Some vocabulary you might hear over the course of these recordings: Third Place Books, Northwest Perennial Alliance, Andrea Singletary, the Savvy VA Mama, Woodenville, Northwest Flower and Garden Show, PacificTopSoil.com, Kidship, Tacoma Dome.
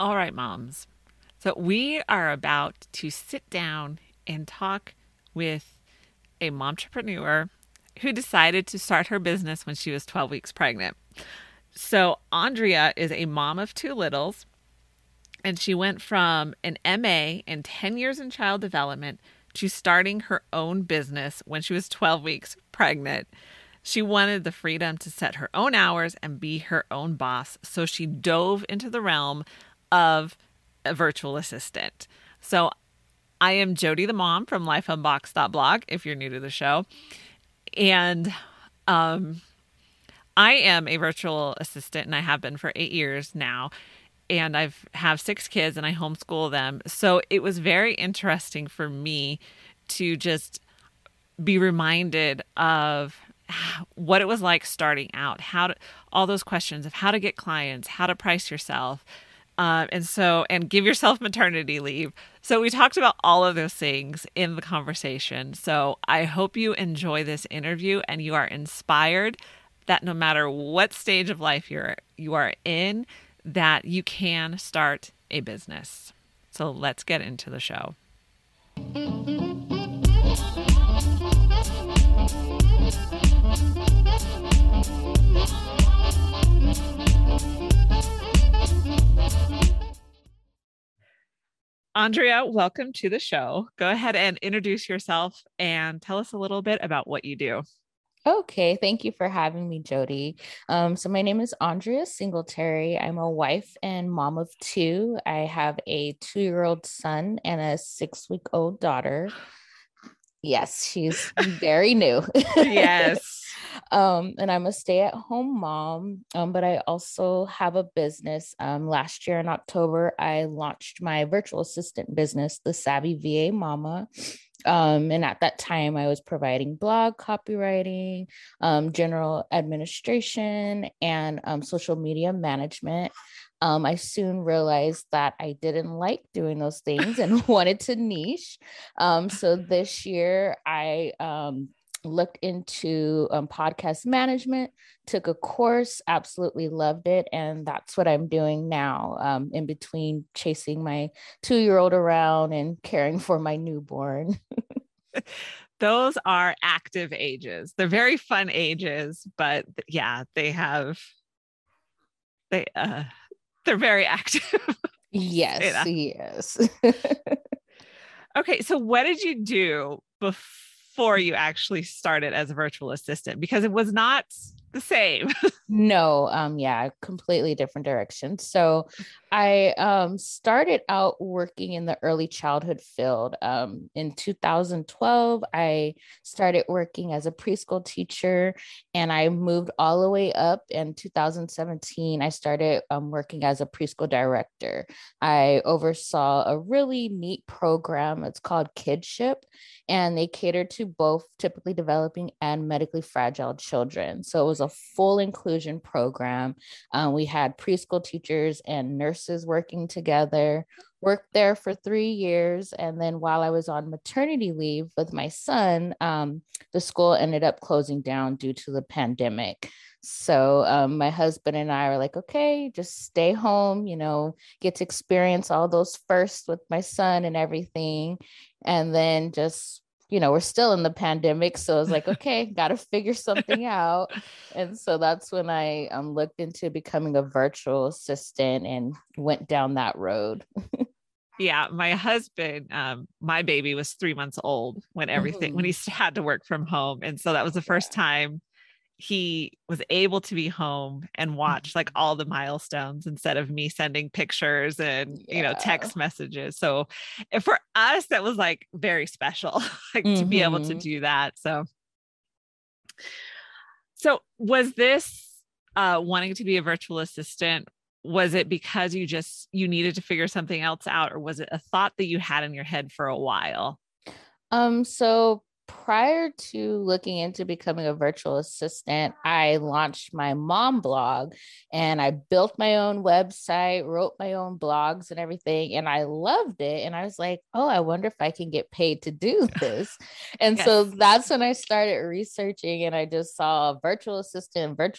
All right, moms. So we are about to sit down and talk with a momtrepreneur who decided to start her business when she was 12 weeks pregnant. So Andrea is a mom of two littles, and she went from an MA and 10 years in child development to starting her own business when she was 12 weeks pregnant. She wanted the freedom to set her own hours and be her own boss, so she dove into the realm of a virtual assistant. So I am Jody, the mom from lifeunboxed.blog, if you're new to the show. And I am a virtual assistant, and I have been for 8 years now. And I have 6 kids, and I homeschool them. So it was very interesting for me to just be reminded of what it was like starting out, how to, all those questions of how to get clients, how to price yourself, and give yourself maternity leave. So we talked about all of those things in the conversation. So I hope you enjoy this interview and you are inspired that no matter what stage of life you are in, that you can start a business. So let's get into the show. Andrea, welcome to the show. Go ahead and introduce yourself and tell us a little bit about what you do. Okay. Thank you for having me, Jody. So my name is Andrea Singletary. I'm a wife and mom of 2. I have a 2-year-old son and a 6-week-old daughter. Yes, she's very new. Yes. And I'm a stay-at-home mom, but I also have a business. Last year in October, I launched my virtual assistant business, the Savvy VA Mama. And at that time, I was providing blog copywriting, general administration, and social media management. I soon realized that I didn't like doing those things and wanted to niche. So this year, I looked into podcast management, took a course, absolutely loved it. And that's what I'm doing now, in between chasing my 2-year-old around and caring for my newborn. Those are active ages. They're very fun ages, but yeah, they're very active. Yes. Yes. Okay. So what did you do before you actually started as a virtual assistant, because it was not the same? No. Yeah, completely different direction. So I, started out working in the early childhood field. In 2012, I started working as a preschool teacher, and I moved all the way up. In 2017, I started working as a preschool director. I oversaw a really neat program. It's called Kidship, and they cater to both typically developing and medically fragile children. So it was a full inclusion program. We had preschool teachers and nurses working together, worked there for 3 years. And then while I was on maternity leave with my son, the school ended up closing down due to the pandemic. So my husband and I were like, okay, just stay home, get to experience all those firsts with my son and everything. And then just we're still in the pandemic. So I was like, okay, got to figure something out. And so that's when I looked into becoming a virtual assistant and went down that road. Yeah. My husband, my baby was 3 months old when he had to work from home. And so that was the first time he was able to be home and watch like all the milestones instead of me sending pictures and, text messages. So for us, that was like very special, to be able to do that. So was this, wanting to be a virtual assistant, was it because you needed to figure something else out, or was it a thought that you had in your head for a while? So prior to looking into becoming a virtual assistant, I launched my mom blog, and I built my own website, wrote my own blogs and everything. And I loved it. And I was like, oh, I wonder if I can get paid to do this. And yes. So that's when I started researching, and I just saw virtual assistant. And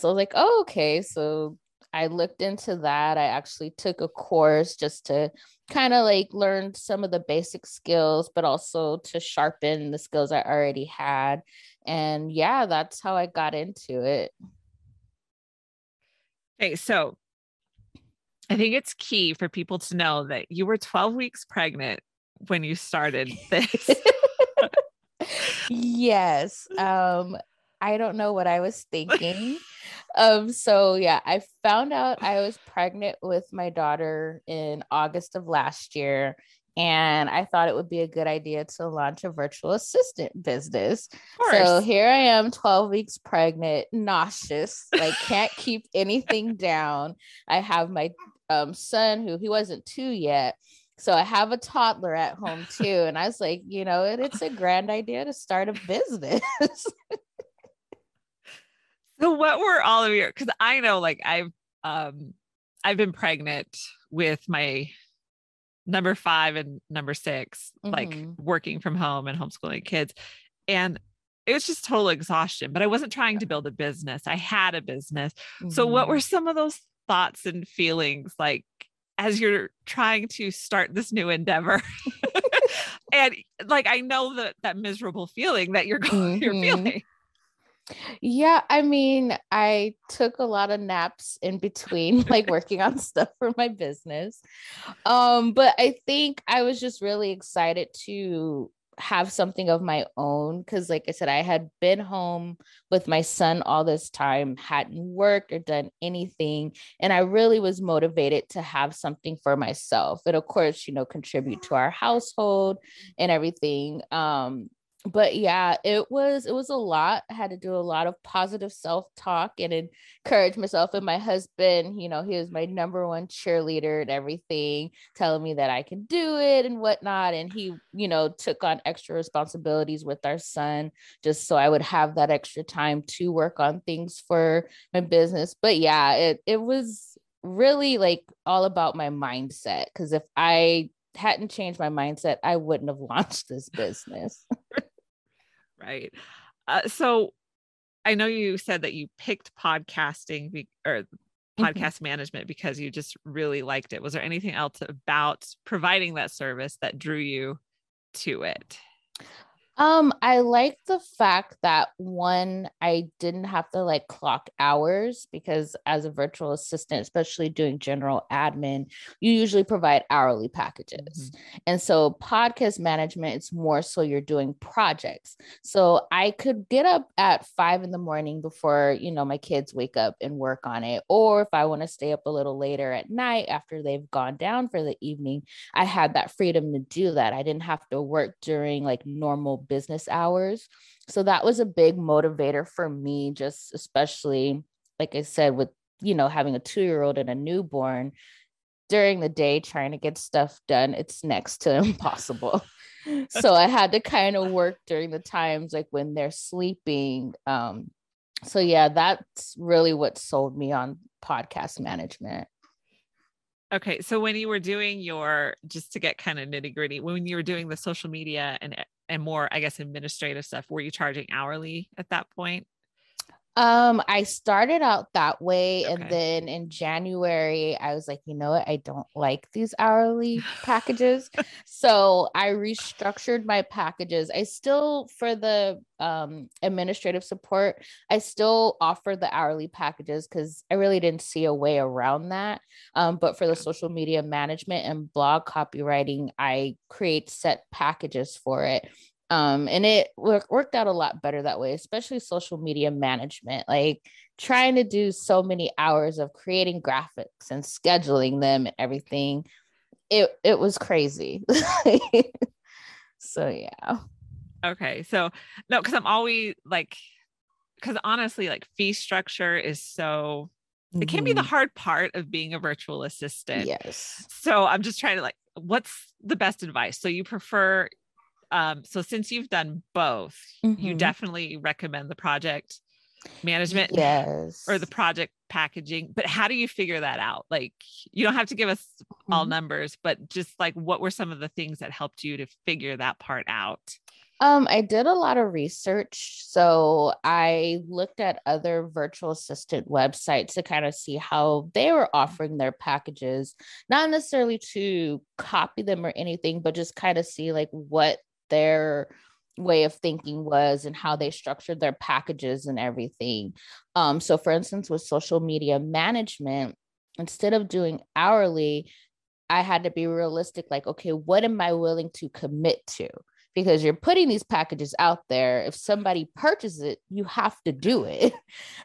so I was like, oh, okay. So I looked into that. I actually took a course just to kind of like learn some of the basic skills, but also to sharpen the skills I already had. And yeah, that's how I got into it. Okay, so I think it's key for people to know that you were 12 weeks pregnant when you started this. Yes. I don't know what I was thinking. So yeah, I found out I was pregnant with my daughter in August of last year. And I thought it would be a good idea to launch a virtual assistant business. So here I am, 12 weeks pregnant, nauseous, like can't keep anything down. I have my son who he wasn't 2 yet. So I have a toddler at home too. And I was like, you know, it's a grand idea to start a business. So what were all of your, cause I know like I've been pregnant with my number 5 and number 6, mm-hmm. like working from home and homeschooling kids. And it was just total exhaustion, but I wasn't trying to build a business. I had a business. Mm-hmm. So what were some of those thoughts and feelings like as you're trying to start this new endeavor? And like, I know that miserable feeling that you're feeling. Yeah. I mean, I took a lot of naps in between, like working on stuff for my business. But I think I was just really excited to have something of my own. Cause like I said, I had been home with my son all this time, hadn't worked or done anything. And I really was motivated to have something for myself. And of course, you know, contribute to our household and everything. But yeah, it was a lot. I had to do a lot of positive self-talk and encourage myself and my husband, you know, he was my number one cheerleader and everything, telling me that I can do it and whatnot. And he, you know, took on extra responsibilities with our son, just so I would have that extra time to work on things for my business. But yeah, it was really like all about my mindset. Cause if I hadn't changed my mindset, I wouldn't have launched this business. Right. So I know you said that you picked podcasting or podcast management because you just really liked it. Was there anything else about providing that service that drew you to it? I like the fact that one, I didn't have to like clock hours because as a virtual assistant, especially doing general admin, you usually provide hourly packages. Mm-hmm. And so podcast management, it's more so you're doing projects. So I could get up at 5 in the morning before, you know, my kids wake up and work on it. Or if I want to stay up a little later at night after they've gone down for the evening, I had that freedom to do that. I didn't have to work during like normal business hours. So that was a big motivator for me, just especially, like I said, with, you know, having a 2-year-old and a newborn during the day, trying to get stuff done, it's next to impossible. So I had to kind of work during the times, like when they're sleeping. So yeah, that's really what sold me on podcast management. Okay. So when you were doing just to get kind of nitty gritty, when you were doing the social media and more, I guess, administrative stuff, were you charging hourly at that point? I started out that way. Okay. And then in January, I was like, you know what? I don't like these hourly packages. So I restructured my packages. I still, for the administrative support, I still offer the hourly packages because I really didn't see a way around that. But for the social media management and blog copywriting, I create set packages for it. And it worked out a lot better that way, especially social media management, like trying to do so many hours of creating graphics and scheduling them and everything. It was crazy. So, yeah. Okay. So no, cause I'm always like, cause honestly, like fee structure is so, it can be the hard part of being a virtual assistant. Yes. So I'm just trying to like, what's the best advice? So you prefer, so since you've done both, you definitely recommend the project management or the project packaging, but how do you figure that out? Like, you don't have to give us all numbers, but just like, what were some of the things that helped you to figure that part out? I did a lot of research. So I looked at other virtual assistant websites to kind of see how they were offering their packages, not necessarily to copy them or anything, but just kind of see like what their way of thinking was and how they structured their packages and everything. So for instance, with social media management, instead of doing hourly, I had to be realistic, like, okay, what am I willing to commit to? Because you're putting these packages out there. If somebody purchases it, you have to do it.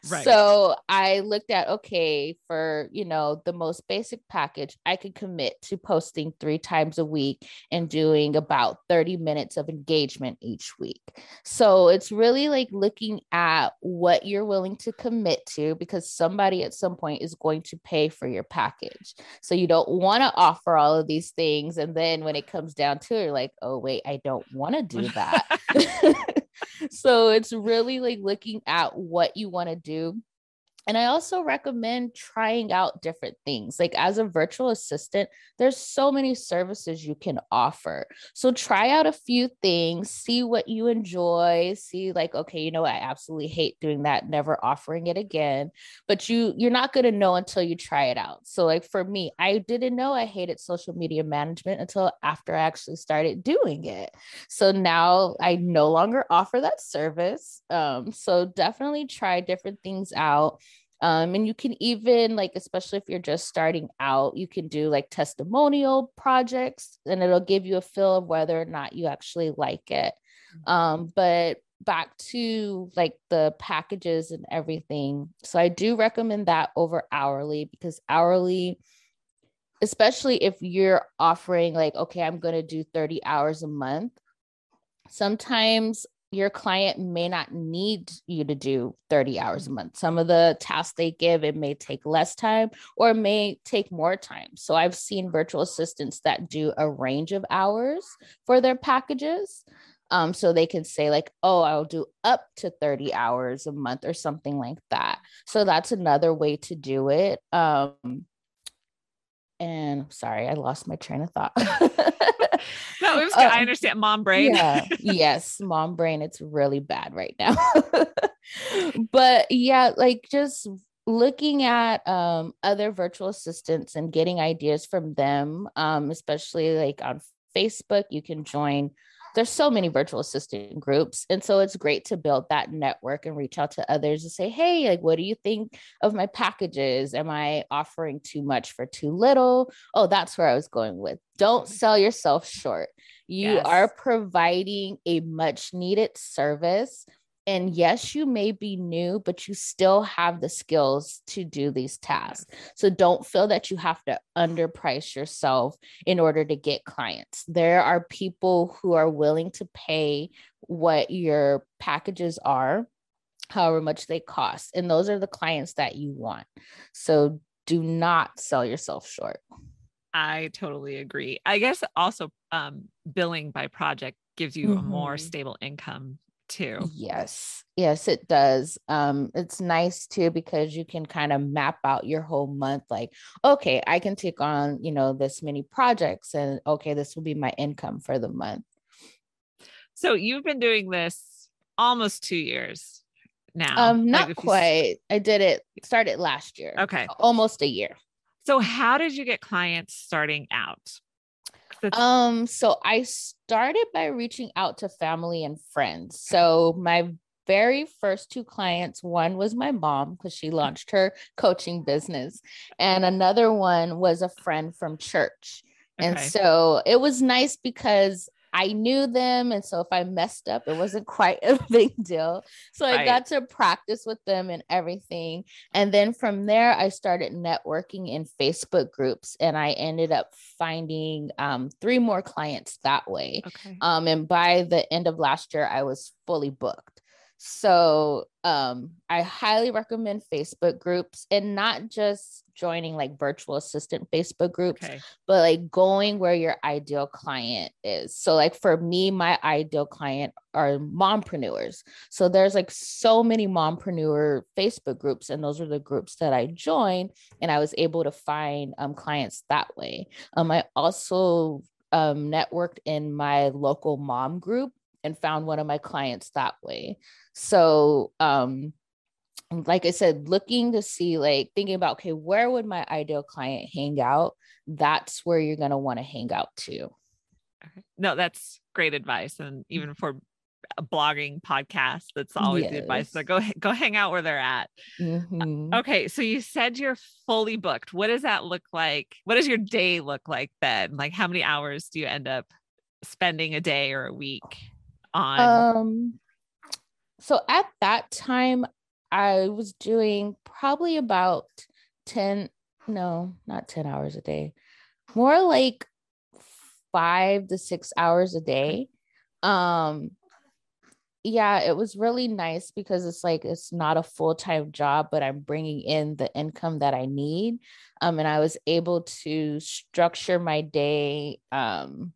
Right. So I looked at, okay, for, you know, the most basic package, I could commit to posting 3 times a week and doing about 30 minutes of engagement each week. So it's really like looking at what you're willing to commit to, because somebody at some point is going to pay for your package. So you don't want to offer all of these things. And then when it comes down to it, you're like, oh, wait, I don't want to do that. So it's really like looking at what you want to do. And I also recommend trying out different things. Like as a virtual assistant, there's so many services you can offer. So try out a few things, see what you enjoy, see like, okay, you know, I absolutely hate doing that, never offering it again, but you're not going to know until you try it out. So like for me, I didn't know I hated social media management until after I actually started doing it. So now I no longer offer that service. So definitely try different things out. And you can even like, especially if you're just starting out, you can do like testimonial projects and it'll give you a feel of whether or not you actually like it. But back to like the packages and everything. So I do recommend that over hourly, because hourly, especially if you're offering like, okay, I'm going to do 30 hours a month. Sometimes your client may not need you to do 30 hours a month. Some of the tasks they give, it may take less time or it may take more time. So I've seen virtual assistants that do a range of hours for their packages. So they can say like, oh, I'll do up to 30 hours a month or something like that. So that's another way to do it. And sorry, I lost my train of thought. No, it was good. I understand mom brain. Yeah, yes, mom brain. It's really bad right now. But yeah, like just looking at other virtual assistants and getting ideas from them, especially like on Facebook, you can join. There's so many virtual assistant groups. And so it's great to build that network and reach out to others and say, hey, like, what do you think of my packages? Am I offering too much for too little? Oh, that's where I was going with. Don't sell yourself short. You Yes. are providing a much needed service. And yes, you may be new, but you still have the skills to do these tasks. So don't feel that you have to underprice yourself in order to get clients. There are people who are willing to pay what your packages are, however much they cost. And those are the clients that you want. So do not sell yourself short. I totally agree. I guess also billing by project gives you a more stable income too. Yes, it does. It's nice too, because you can kind of map out your whole month. Like, okay, I can take on, you know, this many projects and okay, this will be my income for the month. So you've been doing this almost 2 years now. Not quite. I did it, started last year. Okay. Almost a year. So how did you get clients starting out? So I started by reaching out to family and friends. So my very first 2 clients, one was my mom, because she launched her coaching business. And another one was a friend from church. And so it was nice because I knew them. And so if I messed up, it wasn't quite a big deal. So I got to practice with them and everything. And then from there, I started networking in Facebook groups, and I ended up finding 3 more clients that way. And by the end of last year, I was fully booked. So I highly recommend Facebook groups, and not just joining like virtual assistant Facebook groups, but like going where your ideal client is. So like for me, my ideal client are mompreneurs. So there's like so many mompreneur Facebook groups, and those are the groups that I joined, and I was able to find clients that way. I also networked in my local mom group and found one of my clients that way. So, like I said, looking to see, like thinking about, okay, where would my ideal client hang out? That's where you're going to want to hang out too. Okay. No, that's great advice. And even for a blogging podcast, that's always the advice. So go hang out where they're at. Mm-hmm. Okay. So you said you're fully booked. What does that look like? What does your day look like then? Like how many hours do you end up spending a day or a week on? So at that time I was doing probably about 10 hours a day, more like 5 to 6 hours a day. Yeah, it was really nice because it's like, it's not a full-time job, but I'm bringing in the income that I need. And I was able to structure my day, how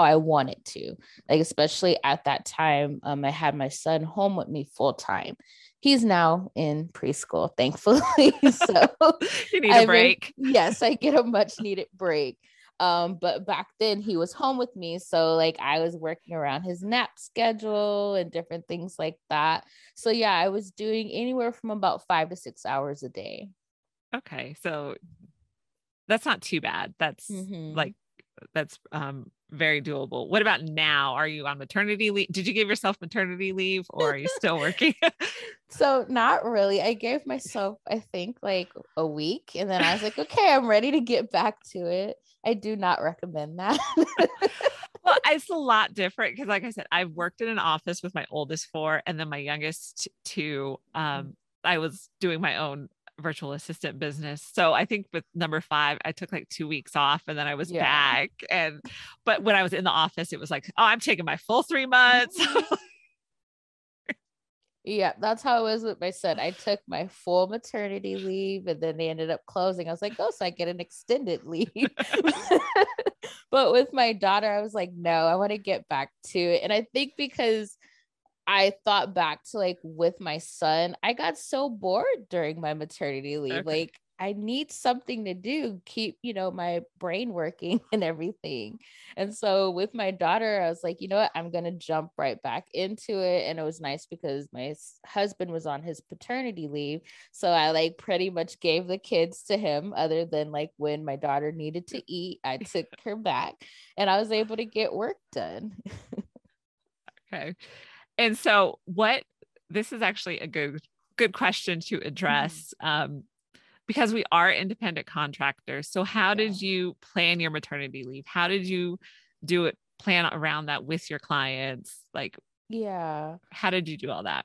I wanted to, like, especially at that time, I had my son home with me full time. He's now in preschool, thankfully. So you need a break. Yes, I get a much needed break. But back then he was home with me. So like I was working around his nap schedule and different things like that. So yeah, I was doing anywhere from about 5 to 6 hours a day. Okay. So that's not too bad. That's very doable. What about now? Are you on maternity leave? Did you give yourself maternity leave or are you still working? So not really. I gave myself, I think, like a week, and then I was like, okay, I'm ready to get back to it. I do not recommend that. Well, it's a lot different because like I said, I've worked in an office with my oldest 4 and then my youngest 2. I was doing my own virtual assistant business. So I think with number 5, I took like 2 weeks off and then I was back. But when I was in the office, it was like, oh, I'm taking my full 3 months. Yeah. That's how it was with my son. I took my full maternity leave and then they ended up closing. I was like, oh, so I get an extended leave. But with my daughter, I was like, no, I want to get back to it. And I think because I thought back to like with my son, I got so bored during my maternity leave. Okay. Like I need something to do, keep, my brain working and everything. And so with my daughter, I was like, you know what, I'm going to jump right back into it. And it was nice because my husband was on his paternity leave. So I like pretty much gave the kids to him, other than like when my daughter needed to eat, I took her back and I was able to get work done. Okay. And so this is actually a good question to address, because we are independent contractors. So how did you plan your maternity leave? How did you plan around that with your clients? Like, how did you do all that?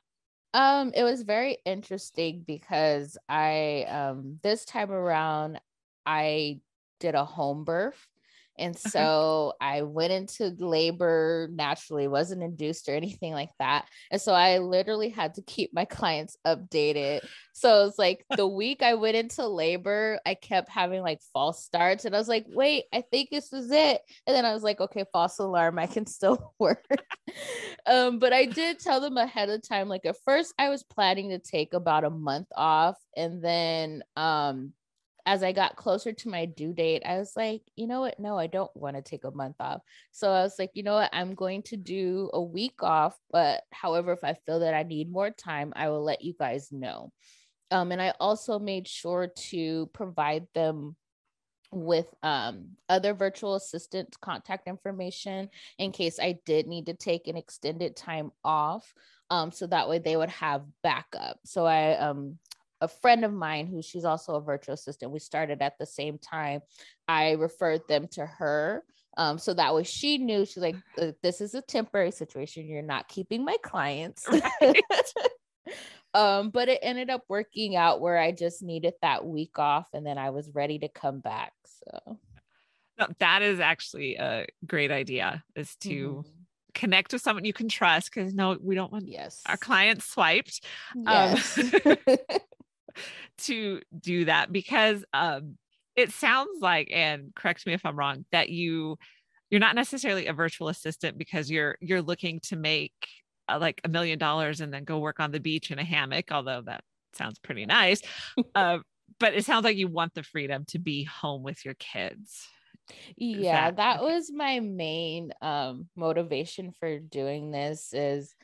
It was very interesting because I, this time around I did a home birth. And so I went into labor naturally, wasn't induced or anything like that. And so I literally had to keep my clients updated. So it's like the week I went into labor, I kept having like false starts and I was like, wait, I think this is it. And then I was like, okay, false alarm, I can still work. But I did tell them ahead of time, like at first I was planning to take about a month off. And then, as I got closer to my due date, I was like, you know what? No, I don't want to take a month off. So I was like, you know what? I'm going to do a week off, but however, if I feel that I need more time, I will let you guys know. And I also made sure to provide them with other virtual assistant contact information in case I did need to take an extended time off. So that way they would have backup. So a friend of mine she's also a virtual assistant. We started at the same time. I referred them to her. So that way she knew, she's like, this is a temporary situation. You're not keeping my clients. Right. But it ended up working out where I just needed that week off and then I was ready to come back. So no, that is actually a great idea, is to connect with someone you can trust, because no, we don't want our clients swiped to do that, because it sounds like, and correct me if I'm wrong, that you're not necessarily a virtual assistant because you're looking to make like $1 million and then go work on the beach in a hammock, although that sounds pretty nice. But it sounds like you want the freedom to be home with your kids. Yeah, that was my main motivation for doing this, is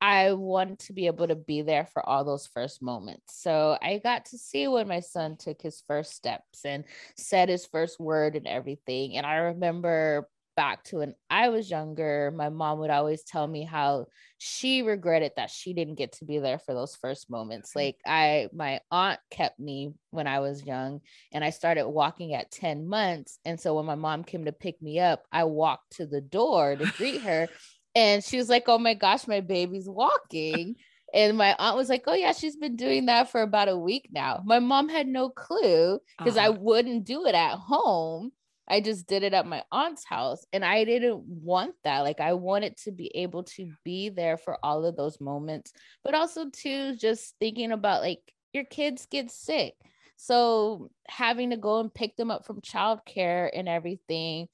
I want to be able to be there for all those first moments. So I got to see when my son took his first steps and said his first word and everything. And I remember back to when I was younger, my mom would always tell me how she regretted that she didn't get to be there for those first moments. Like my aunt kept me when I was young, and I started walking at 10 months. And so when my mom came to pick me up, I walked to the door to greet her. And she was like, oh my gosh, my baby's walking. And my aunt was like, oh yeah, she's been doing that for about a week now. My mom had no clue, because I wouldn't do it at home. I just did it at my aunt's house, and I didn't want that. Like, I wanted to be able to be there for all of those moments, but also too, just thinking about like your kids get sick. So having to go and pick them up from childcare and everything,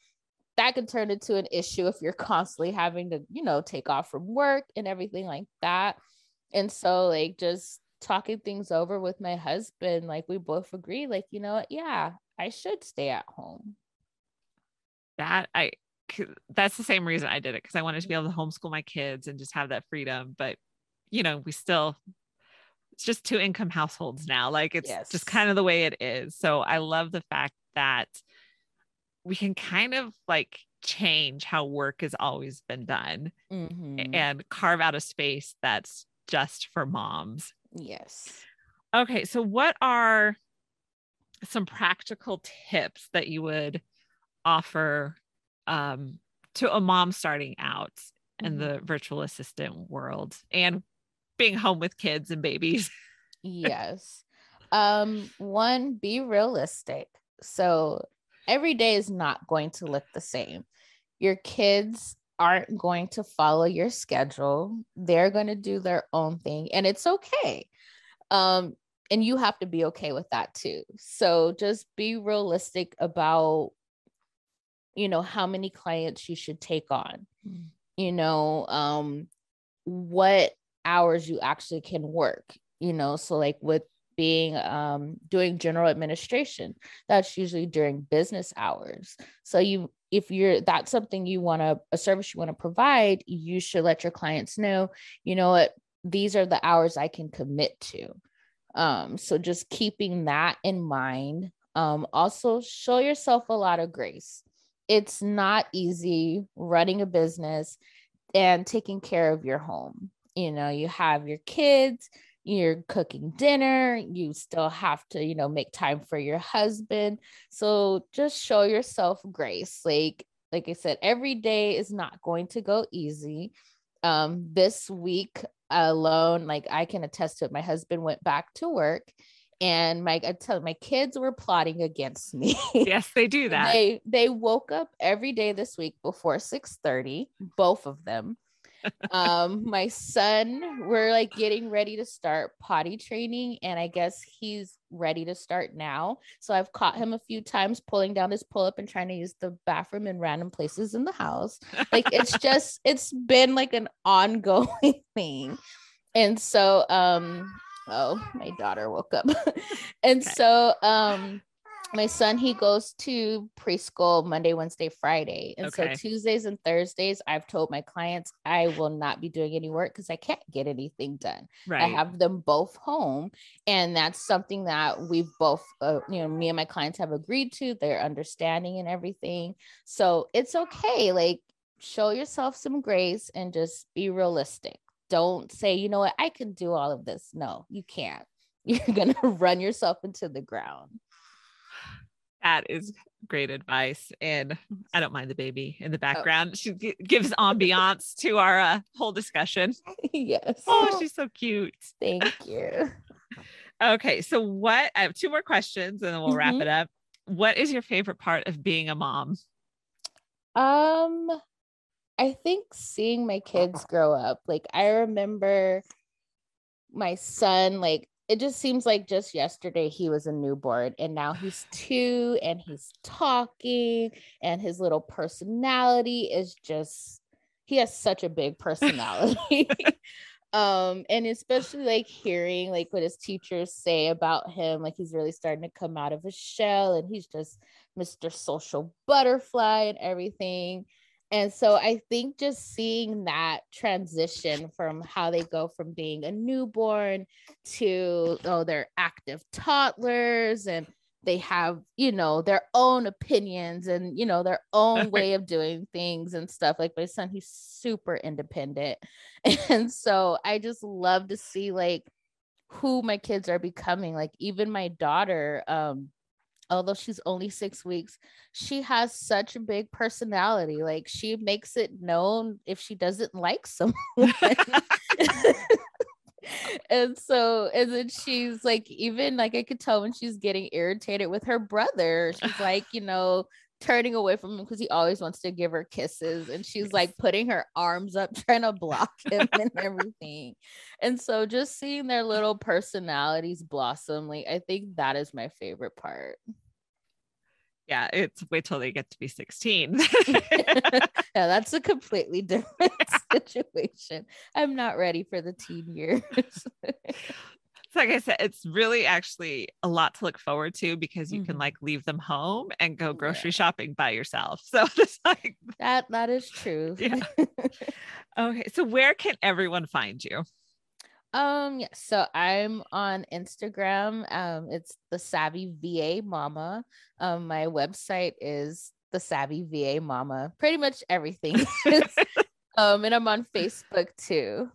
that could turn into an issue if you're constantly having to, take off from work and everything like that. And so like just talking things over with my husband, like we both agree, like, yeah, I should stay at home. That's the same reason I did it, because I wanted to be able to homeschool my kids and just have that freedom. But it's just 2-income households now. Like it's just kind of the way it is. So I love the fact that we can kind of like change how work has always been done and carve out a space that's just for moms. Yes. Okay. So what are some practical tips that you would offer to a mom starting out in the virtual assistant world and being home with kids and babies? Yes. One, be realistic. So every day is not going to look the same. Your kids aren't going to follow your schedule. They're going to do their own thing, and it's okay. And you have to be okay with that too. So just be realistic about how many clients you should take on, what hours you actually can work, so like with being, doing general administration, that's usually during business hours. So that's something you want to, a service you want to provide, you should let your clients know, these are the hours I can commit to. So just keeping that in mind. Also show yourself a lot of grace. It's not easy running a business and taking care of your home. You have your kids, you're cooking dinner, you still have to, make time for your husband. So just show yourself grace. Like I said, every day is not going to go easy. This week alone, like I can attest to it. My husband went back to work. And my kids were plotting against me. Yes, they do that. They woke up every day this week before 6:30, both of them. My son, we're like getting ready to start potty training, and I guess he's ready to start now. So I've caught him a few times pulling down his pull-up and trying to use the bathroom in random places in the house. Like it's been like an ongoing thing. And so, oh, my daughter woke up. And okay. So, my son, he goes to preschool Monday, Wednesday, Friday. And okay. So Tuesdays and Thursdays, I've told my clients, I will not be doing any work because I can't get anything done. Right. I have them both home. And that's something that we've both, me and my clients have agreed to. They're understanding and everything. So it's okay. Like, show yourself some grace and just be realistic. Don't say, I can do all of this. No, you can't. You're going to run yourself into the ground. That is great advice. And I don't mind the baby in the background. Oh. She gives ambiance to our whole discussion. Yes. Oh, she's so cute. Thank you. Okay. So I have 2 more questions and then we'll wrap it up. What is your favorite part of being a mom? I think seeing my kids grow up, like I remember my son, like it just seems like just yesterday he was a newborn and now he's 2 and he's talking and his little personality is just, he has such a big personality. And especially like hearing like what his teachers say about him, like he's really starting to come out of his shell and he's just Mr. Social Butterfly and everything. And so I think just seeing that transition from how they go from being a newborn to, oh, they're active toddlers and they have, you know, their own opinions and, you know, their own way of doing things and stuff. Like my son, he's super independent. And so I just love to see like who my kids are becoming. Like even my daughter, although she's only 6 weeks, she has such a big personality. Like she makes it known if she doesn't like someone. And so, and then she's like, even like I could tell when she's getting irritated with her brother, she's like, you know, turning away from him because he always wants to give her kisses. And she's like putting her arms up, trying to block him and everything. And so just seeing their little personalities blossom, like I think that is my favorite part. Yeah, it's wait till they get to be 16. Yeah, that's a completely different situation. I'm not ready for the teen years. Like I said, it's really actually a lot to look forward to because you can like leave them home and go grocery shopping by yourself. So it's like that is true. Yeah. Okay. So where can everyone find you? Yeah. So I'm on Instagram. It's the Savvy VA Mama. My website is the Savvy VA Mama, pretty much everything. And I'm on Facebook too.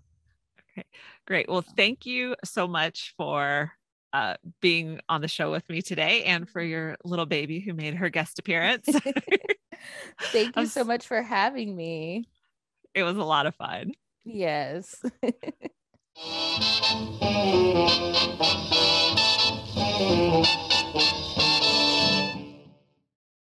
Okay. Great. Well, thank you so much for being on the show with me today and for your little baby who made her guest appearance. Thank you so much for having me. It was a lot of fun. Yes.